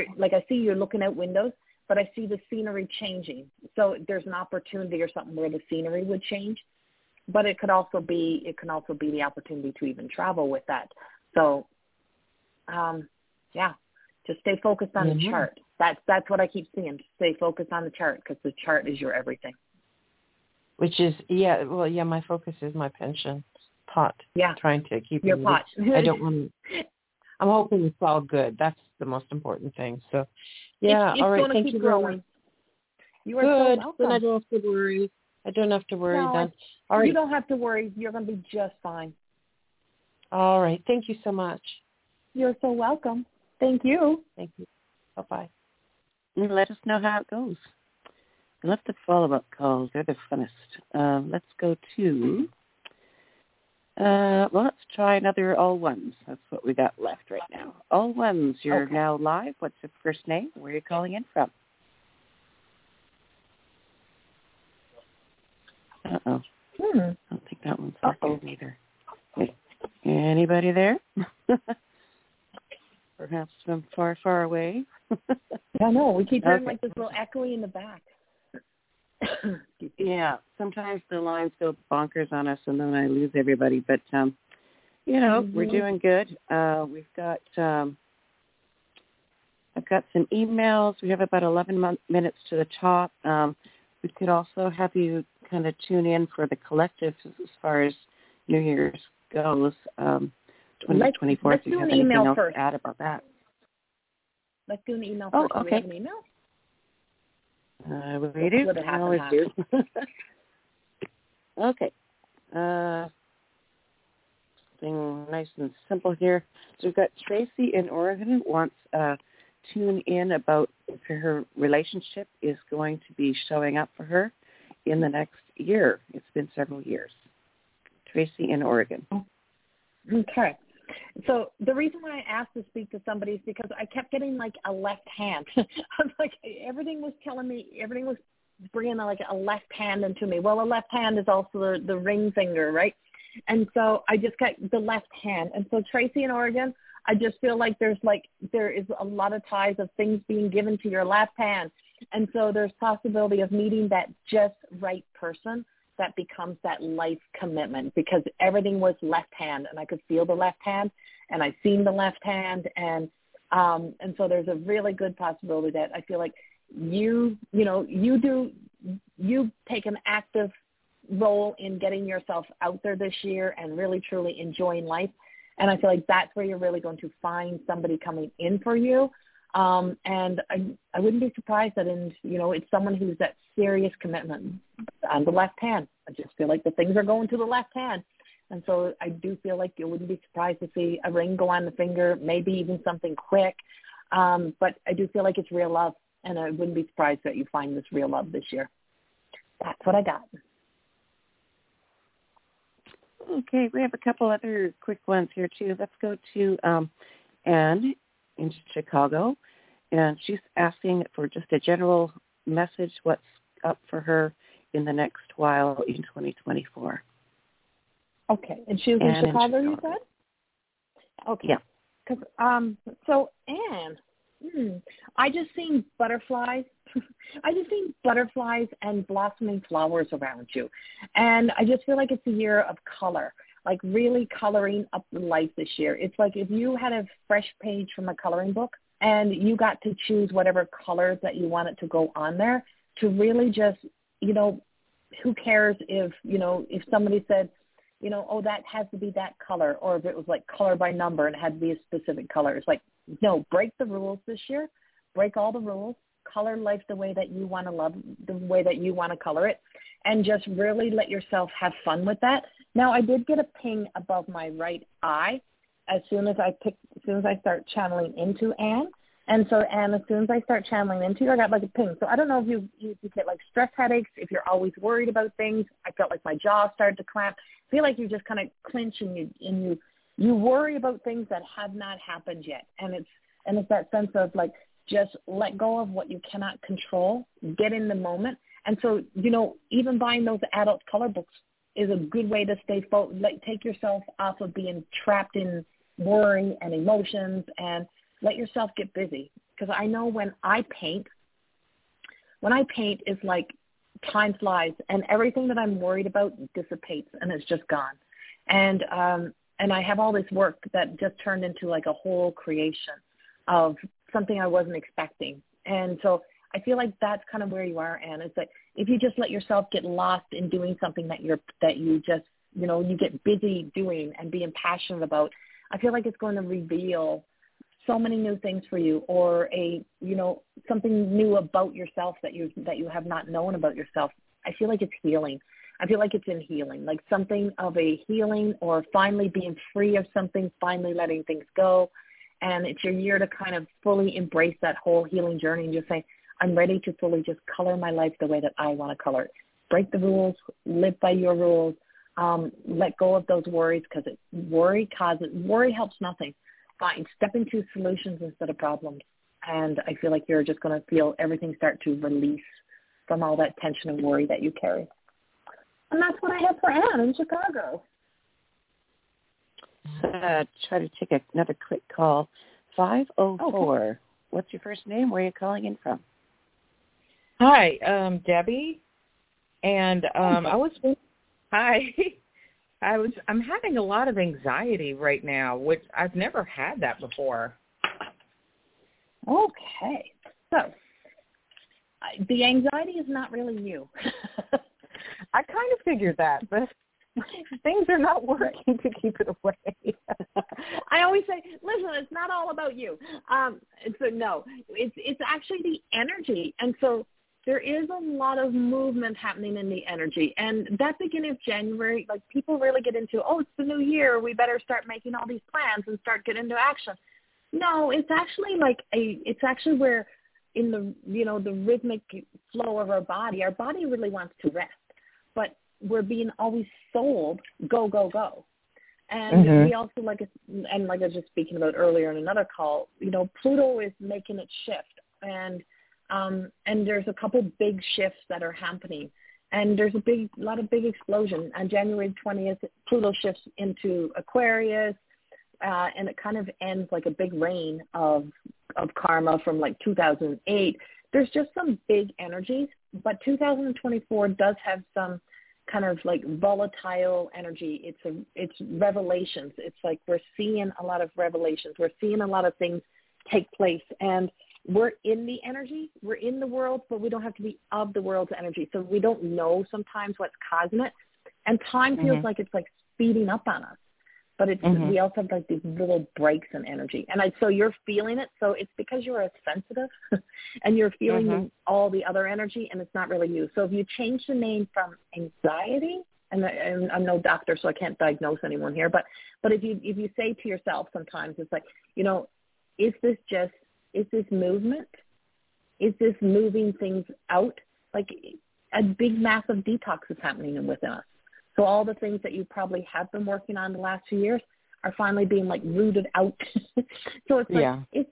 you're looking out windows, but I see the scenery changing. So there's an opportunity or something where the scenery would change, but it can also be the opportunity to even travel with that. So, just stay focused on the chart. That's what I keep seeing. Stay focused on the chart, because the chart is your everything. Which is, my focus is my pension pot. Yeah. Trying to keep your pot. I'm hoping it's all good. That's the most important thing. So, yeah. It's all right. Thank you very much. You are good. So welcome. I don't have to worry. No, then. All right. You don't have to worry. You're going to be just fine. All right. Thank you so much. You're so welcome. Thank you. Thank you. Bye-bye. And let us know how it goes. I love the follow-up calls. They're the funnest. Let's go to... let's try another all ones. That's what we got left right now. All ones, you're okay. Now live. What's your first name? Where are you calling in from? Uh-oh. I don't think that one's active either. Wait. Anybody there? Perhaps from far, far away. I know. We keep hearing like this little echoing in the back. Yeah, sometimes the lines go bonkers on us, and then I lose everybody. But, we're doing good. We've got I've got some emails. We have about 11 minutes to the top. We could also have you kind of tune in for the collective as far as New Year's goes, 2024. Let's do an email first. Add about that. Let's do an email first. Okay. Do we have an email? We do. I always do. Okay. Something nice and simple here. So we've got Tracy in Oregon wants to tune in about if her relationship is going to be showing up for her in the next year. It's been several years. Tracy in Oregon. Okay. So the reason why I asked to speak to somebody is because I kept getting like a left hand. I'm like, everything was bringing like a left hand into me. Well, a left hand is also the ring finger, right? And so I just got the left hand. And so Tracy in Oregon, I just feel like there is a lot of ties of things being given to your left hand. And so there's possibility of meeting that just right person that becomes that life commitment, because everything was left hand, and I could feel the left hand, and I seen the left hand, and so there's a really good possibility that I feel like you take an active role in getting yourself out there this year and really truly enjoying life, and I feel like that's where you're really going to find somebody coming in for you, and I wouldn't be surprised that it's someone who's that serious commitment on the left hand. I just feel like the things are going to the left hand. And so I do feel like you wouldn't be surprised to see a ring go on the finger, maybe even something quick. But I do feel like it's real love, and I wouldn't be surprised that you find this real love this year. That's what I got. Okay, we have a couple other quick ones here too. Let's go to Anne in Chicago, and she's asking for just a general message, what's up for her in the next while in 2024. Okay. And she was in Chicago, you said? Okay. Yeah. Cause, so, Anne, I just seen butterflies. I just seen butterflies and blossoming flowers around you. And I just feel like it's a year of color, like really coloring up life this year. It's like if you had a fresh page from a coloring book, and you got to choose whatever colors that you want it to go on there to really just, who cares if somebody said, you know, oh, that has to be that color, or if it was like color by number and it had to be a specific color. It's like, no, break the rules this year. Break all the rules. Color life the way that you want to love, the way that you want to color it, and just really let yourself have fun with that. Now, I did get a ping above my right eye as soon as I start channeling into Anne. And so, Anne, as soon as I start channeling into you, I got like a ping. So I don't know if you get like stress headaches, if you're always worried about things. I felt like my jaw started to clamp. I feel like you just kind of clench and you worry about things that have not happened yet. And it's that sense of like, just let go of what you cannot control, get in the moment. And so, you know, even buying those adult color books is a good way to stay focused. Like, take yourself off of being trapped in worry and emotions and let yourself get busy. Because I know when I paint, it's like time flies and everything that I'm worried about dissipates and it's just gone. And I have all this work that just turned into like a whole creation of something I wasn't expecting. And so I feel like that's kind of where you are, Anne. It's like if you just let yourself get lost in doing something that you just, you know, you get busy doing and being passionate about, I feel like it's going to reveal so many new things for you, or a, you know, something new about yourself that you have not known about yourself. I feel like it's healing. I feel like it's in healing, like something of a healing or finally being free of something, finally letting things go. And it's your year to kind of fully embrace that whole healing journey and just say, I'm ready to fully just color my life the way that I want to color it. Break the rules, live by your rules, let go of those worries because worry helps nothing. Fine, step into solutions instead of problems. And I feel like you're just going to feel everything start to release from all that tension and worry that you carry. And that's what I have for Anne in Chicago. Try to take another quick call. 504. Okay. What's your first name? Where are you calling in from? Hi, Debbie. And I'm having a lot of anxiety right now, which I've never had that before. Okay. So the anxiety is not really you. I kind of figured that, but things are not working to keep it away. I always say, listen, it's not all about you. So no, it's actually the energy. And so there is a lot of movement happening in the energy. And that beginning of January, like people really get into, oh, it's the new year. We better start making all these plans and start getting into action. No, it's actually it's actually where in the, you know, the rhythmic flow of our body really wants to rest. But we're being always sold go, go, go. And we also, like I was just speaking about earlier in another call, you know, Pluto is making its shift. And there's a couple big shifts that are happening. And there's a lot of big explosion. On January 20th, Pluto shifts into Aquarius. And it kind of ends like a big reign of karma from like 2008. There's just some big energies. But 2024 does have some kind of like volatile energy. It's revelations. It's like we're seeing a lot of revelations. We're seeing a lot of things take place, and we're in the energy. We're in the world, but we don't have to be of the world's energy. So we don't know sometimes what's causing it, and time feels like it's like speeding up on us. But it's we also have like these little breaks in energy, so you're feeling it. So it's because you're sensitive, and you're feeling all the other energy, and it's not really you. So if you change the name from anxiety, and I'm no doctor, so I can't diagnose anyone here, but if you say to yourself sometimes, it's like, you know, is this movement? Is this moving things out? Like a big massive detox is happening within us. So all the things that you probably have been working on the last few years are finally being like rooted out. So it's like, is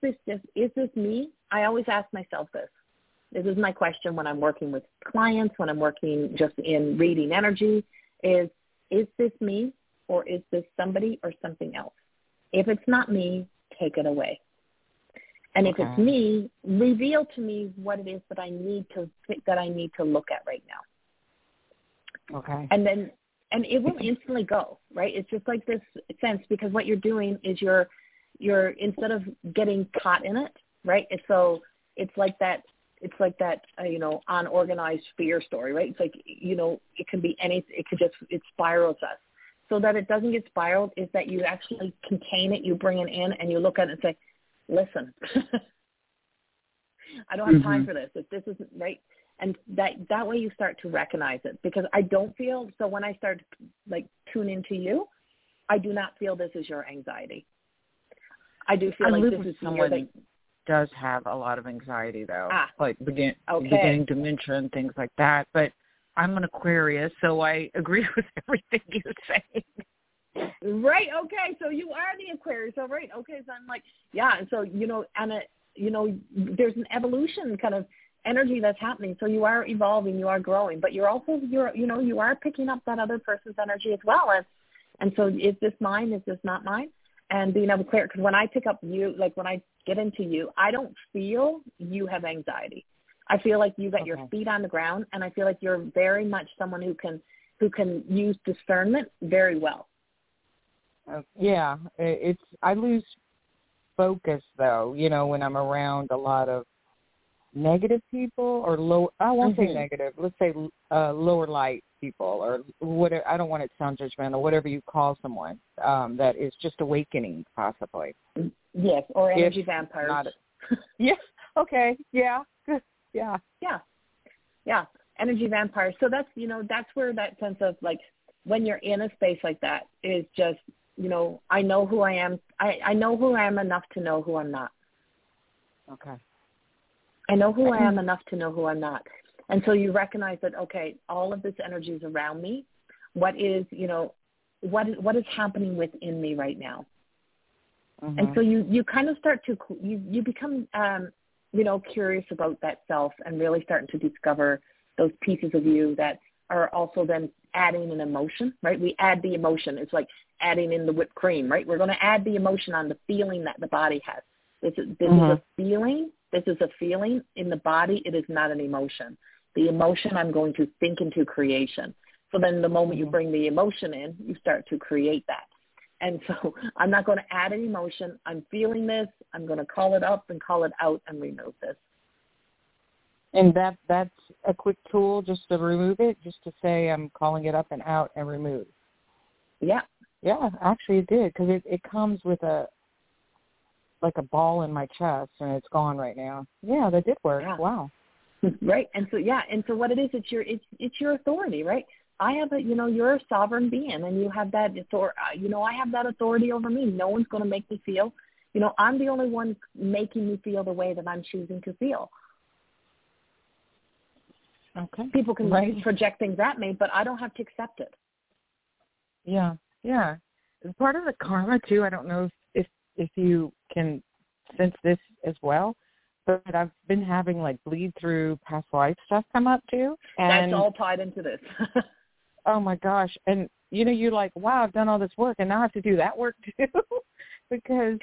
this me? I always ask myself this. This is my question when I'm working with clients, when I'm working just in reading energy is this me or is this somebody or something else? If it's not me, take it away. And if it's me, reveal to me what it is that I need to look at right now. Okay. And it will instantly go, right? It's just like this sense, because what you're doing is you're instead of getting caught in it, right? So it's like that, you know, unorganized fear story, right? It's like, you know, it can be it spirals us. so that it doesn't get spiraled is that you actually contain it, you bring it in, and you look at it and say, listen, I don't have time for this. If this isn't right, and that way you start to recognize it, because I don't feel, so when I start to, like, tune into you, I do not feel this is your anxiety. I do feel like this is someone that does have a lot of anxiety, though, like beginning dementia and things like that. But I'm an Aquarius, so I agree with everything you're saying. Right. Okay. So you are the Aquarius. All right. Okay. So I'm like, yeah. And so, there's an evolution kind of energy that's happening. So you are evolving, you are growing, but you're also, you are picking up that other person's energy as well. And so is this mine? Is this not mine? And being able to clear, because when I pick up you, like when I get into you, I don't feel you have anxiety. I feel like you got your feet on the ground, and I feel like you're very much someone who can use discernment very well. Yeah, I lose focus though, when I'm around a lot of negative people or low. I won't say negative. Let's say lower light people, or whatever. I don't want it to sound judgmental. Whatever you call someone that is just awakening, possibly. Yes, or energy vampires. Yes. Okay. Yeah. Yeah. Yeah. Yeah. Energy vampires. So that's that's where that sense of like when you're in a space like that is just I know who I am. I know who I am enough to know who I'm not. Okay. I know who I am enough to know who I'm not. And so you recognize that, okay, all of this energy is around me. What is, what is happening within me right now? Uh-huh. And so you kind of start to, you become, curious about that self and really starting to discover those pieces of you that are also then adding an emotion, right? We add the emotion. It's like adding in the whipped cream, right? We're going to add the emotion on the feeling that the body has. This is a feeling. This is a feeling in the body. It is not an emotion. The emotion I'm going to think into creation. So then the moment you bring the emotion in, you start to create that. And so I'm not going to add an emotion. I'm feeling this. I'm going to call it up and call it out and remove this. And that's a quick tool just to remove it, just to say I'm calling it up and out and remove. Yeah. Yeah, actually it did, because it comes with a ball in my chest, and it's gone right now. Yeah, that did work. Yeah. Wow. Right. And so what it is, it's your authority, right? I have you're a sovereign being, and you have that authority, I have that authority over me. No one's going to make me feel, I'm the only one making me feel the way that I'm choosing to feel. Okay. People can project things at me, but I don't have to accept it. Yeah. Yeah. Part of the karma too, I don't know if you can sense this as well, but I've been having like bleed through past life stuff come up too. And that's all tied into this. Oh my gosh. And you're like, wow, I've done all this work and now I have to do that work too. Because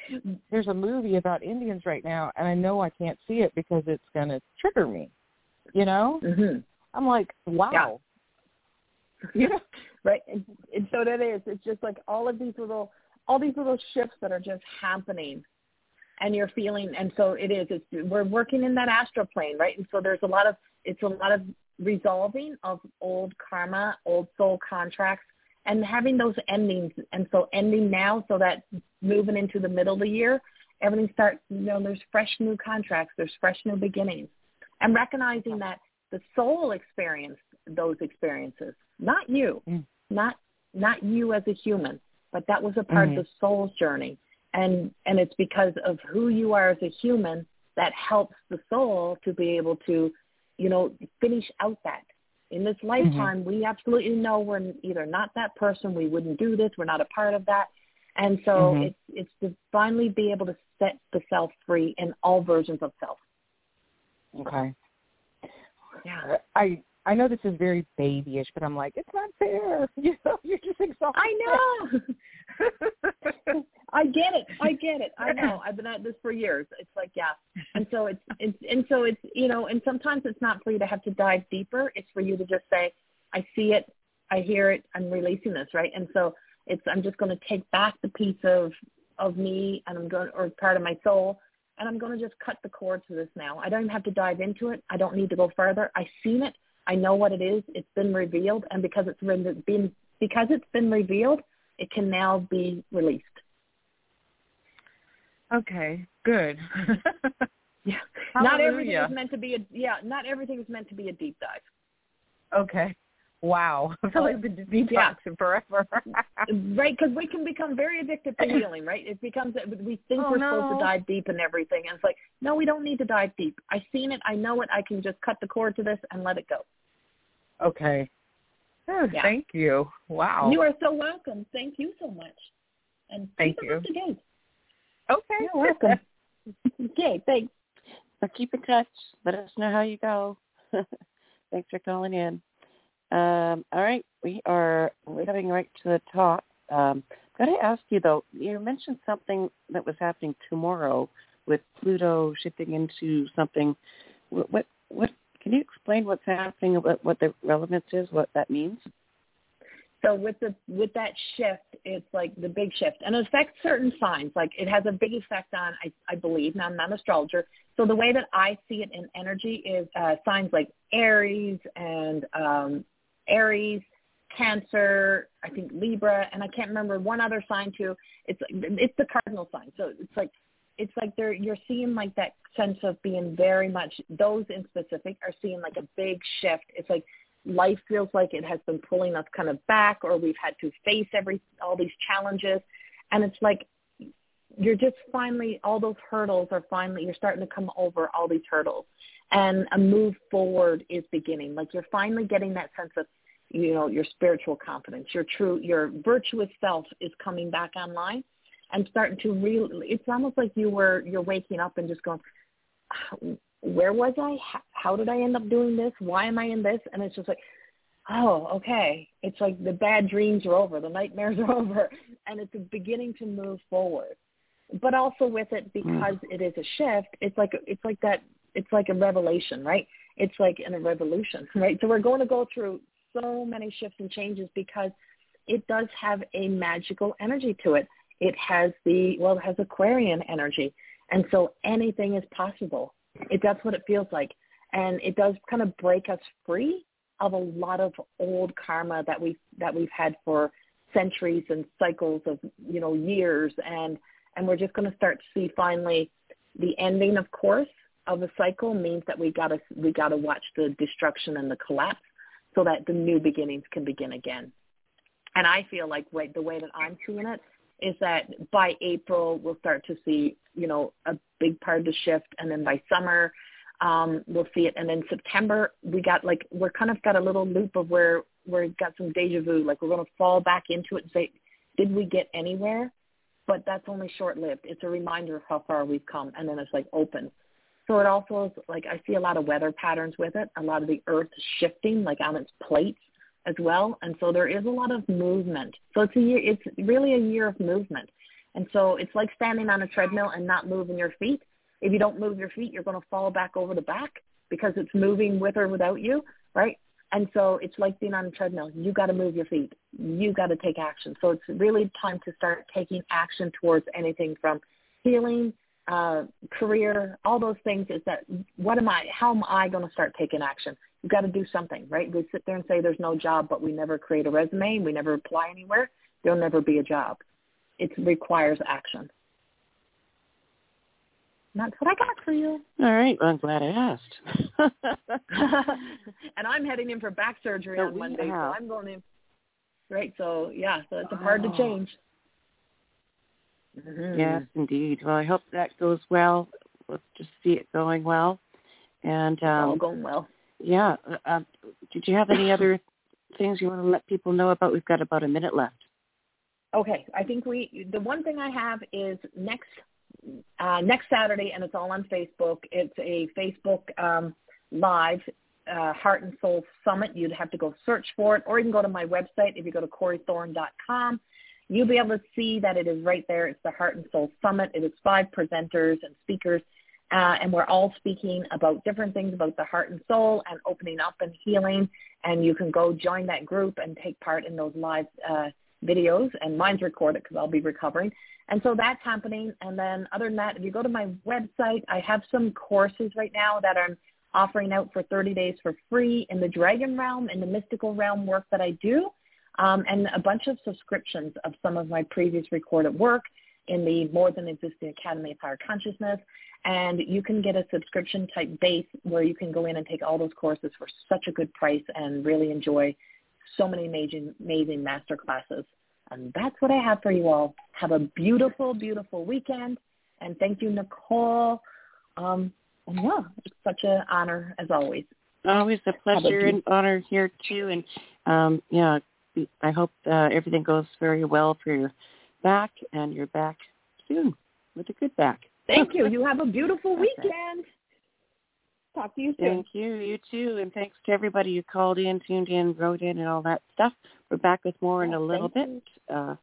there's a movie about Indians right now, and I know I can't see it because it's going to trigger me, Mm-hmm. I'm like, wow. Yeah. Right. And so that is, it's just like all these little shifts that are just happening, and you're feeling, and so it is, we're working in that astral plane, right? And so there's a lot of resolving of old karma, old soul contracts, and having those endings. And so ending now, so that moving into the middle of the year, everything starts, there's fresh new contracts, there's fresh new beginnings, and recognizing that the soul experienced those experiences, not you, not you as a human. But that was a part of the soul's journey. And it's because of who you are as a human that helps the soul to be able to, finish out that. In this lifetime, we absolutely know we're either not that person, we wouldn't do this, we're not a part of that. And so it's to finally be able to set the self free in all versions of self. Okay. Yeah. I know this is very babyish, but I'm like, it's not fair. You're just exhausted. I know. I get it. I know. I've been at this for years. It's like, yeah. And so it's and sometimes it's not for you to have to dive deeper. It's for you to just say, I see it, I hear it, I'm releasing this, right? And so I'm just going to take back the piece of me, and or part of my soul. And I'm going to just cut the cord to this now. I don't even have to dive into it. I don't need to go further. I've seen it. I know what it is. It's been revealed, and because it's been revealed, It can now be released. Okay, good. Yeah. Not everything is meant to be a deep dive. Okay. Wow. I feel like I've been detoxing forever. Right, because we can become very addicted to healing, right? It becomes, we think supposed to dive deep in everything. And it's like, no, we don't need to dive deep. I've seen it. I know it. I can just cut the cord to this and let it go. Okay. Oh, yeah. Thank you. Wow. You are so welcome. Thank you so much. And thank you. Okay. You're welcome. Okay, thanks. So keep in touch. Let us know how you go. Thanks for calling in. All right, we are coming right to the top. I've got to ask you, though, you mentioned something that was happening tomorrow with Pluto shifting into something. What? Can you explain what's happening, what the relevance is, what that means? So with that shift, it's like the big shift. And it affects certain signs. Like it has a big effect on, I believe, now I'm not an astrologer. So the way that I see it in energy is signs like Aries and Cancer, I think Libra, and I can't remember one other sign too. It's the cardinal sign. So it's like you're seeing like that sense of being very much, those in specific are seeing like a big shift. It's like life feels like it has been pulling us kind of back, or we've had to face all these challenges. And it's like you're just finally, all those hurdles are finally, you're starting to come over all these hurdles. And a move forward is beginning. Like you're finally getting that sense of, you know, your spiritual confidence, your virtuous self is coming back online. And starting to really, it's almost like you're waking up and just going, where was I? How did I end up doing this? Why am I in this? And it's just like, oh, okay. It's like the bad dreams are over, the nightmares are over, and it's beginning to move forward. But also with it, because it is a shift, it's like a revelation, right? It's like in a revolution, right? So we're going to go through so many shifts and changes because it does have a magical energy to it. It has it has Aquarian energy. And so anything is possible. That's what it feels like. And it does kind of break us free of a lot of old karma that we've had for centuries and cycles of, you know, years. And we're just going to start to see finally the ending, of course, of a cycle means that we got to watch the destruction and the collapse so that the new beginnings can begin again. And I feel like the way that I'm seeing it, is that by April we'll start to see, you know, a big part of the shift, and then by summer we'll see it, and then September we're kind of got a little loop of where we've got some deja vu, like we're going to fall back into it and say, did we get anywhere? But that's only short-lived. It's a reminder of how far we've come, and then it's like open. So it also is like I see a lot of weather patterns with it, a lot of the earth shifting like on its plates as well, and so there is a lot of movement. So it's really a year of movement. And so it's like standing on a treadmill and not moving your feet. If you don't move your feet, you're going to fall back over the back because it's moving with or without you, right? And so it's like being on a treadmill. You got to move your feet. You got to take action. So it's really time to start taking action towards anything from healing, career, all those things. Is that how am I going to start taking action? You've got to do something, right? We sit there and say there's no job, but we never create a resume. We never apply anywhere. There'll never be a job. It requires action. That's what I got for you. All right. Well, I'm glad I asked. And I'm heading in for back surgery on Monday, so I'm going in. Right. So, yeah, so it's hard to change. Mm-hmm. Yes, indeed. Well, I hope that goes well. Let's just see it going well. And all going well. Yeah. Did you have any other things you want to let people know about? We've got about a minute left. Okay. I think the one thing I have is next Saturday, and it's all on Facebook. It's a Facebook live Heart and Soul Summit. You'd have to go search for it, or you can go to my website. If you go to CoreyThorne.com, you'll be able to see that it is right there. It's the Heart and Soul Summit. It is 5 presenters and speakers. And we're all speaking about different things about the heart and soul and opening up and healing. And you can go join that group and take part in those live videos. And mine's recorded because I'll be recovering. And so that's happening. And then other than that, if you go to my website, I have some courses right now that I'm offering out for 30 days for free in the Dragon Realm, in the Mystical Realm work that I do. and a bunch of subscriptions of some of my previous recorded work in the More Than Existing Academy of Higher Consciousness. And you can get a subscription type base where you can go in and take all those courses for such a good price and really enjoy so many amazing, amazing master classes. And that's what I have for you all. Have a beautiful, beautiful weekend. And thank you, Nicole. Yeah, it's such an honor as always. Always a pleasure and honor here too. And yeah, I hope everything goes very well for your back, and you're back soon with a good back. Thank you. You have a beautiful weekend. Talk to you soon. Thank you. You too. And thanks to everybody who called in, tuned in, wrote in, and all that stuff. We're back with more in a little bit, a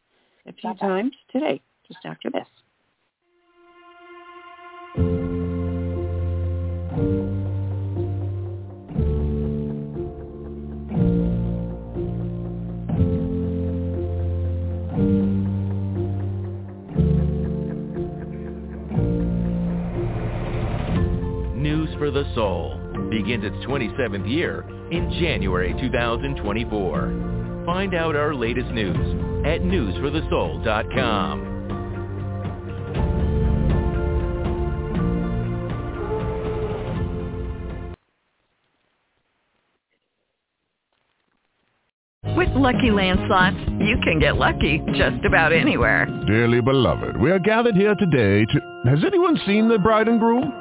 few times today, just after this. For the Soul begins its 27th year in January 2024. Find out our latest news at newsforthesoul.com. With Lucky Land Slots, you can get lucky just about anywhere. Dearly beloved, we are gathered here today to... Has anyone seen the bride and groom?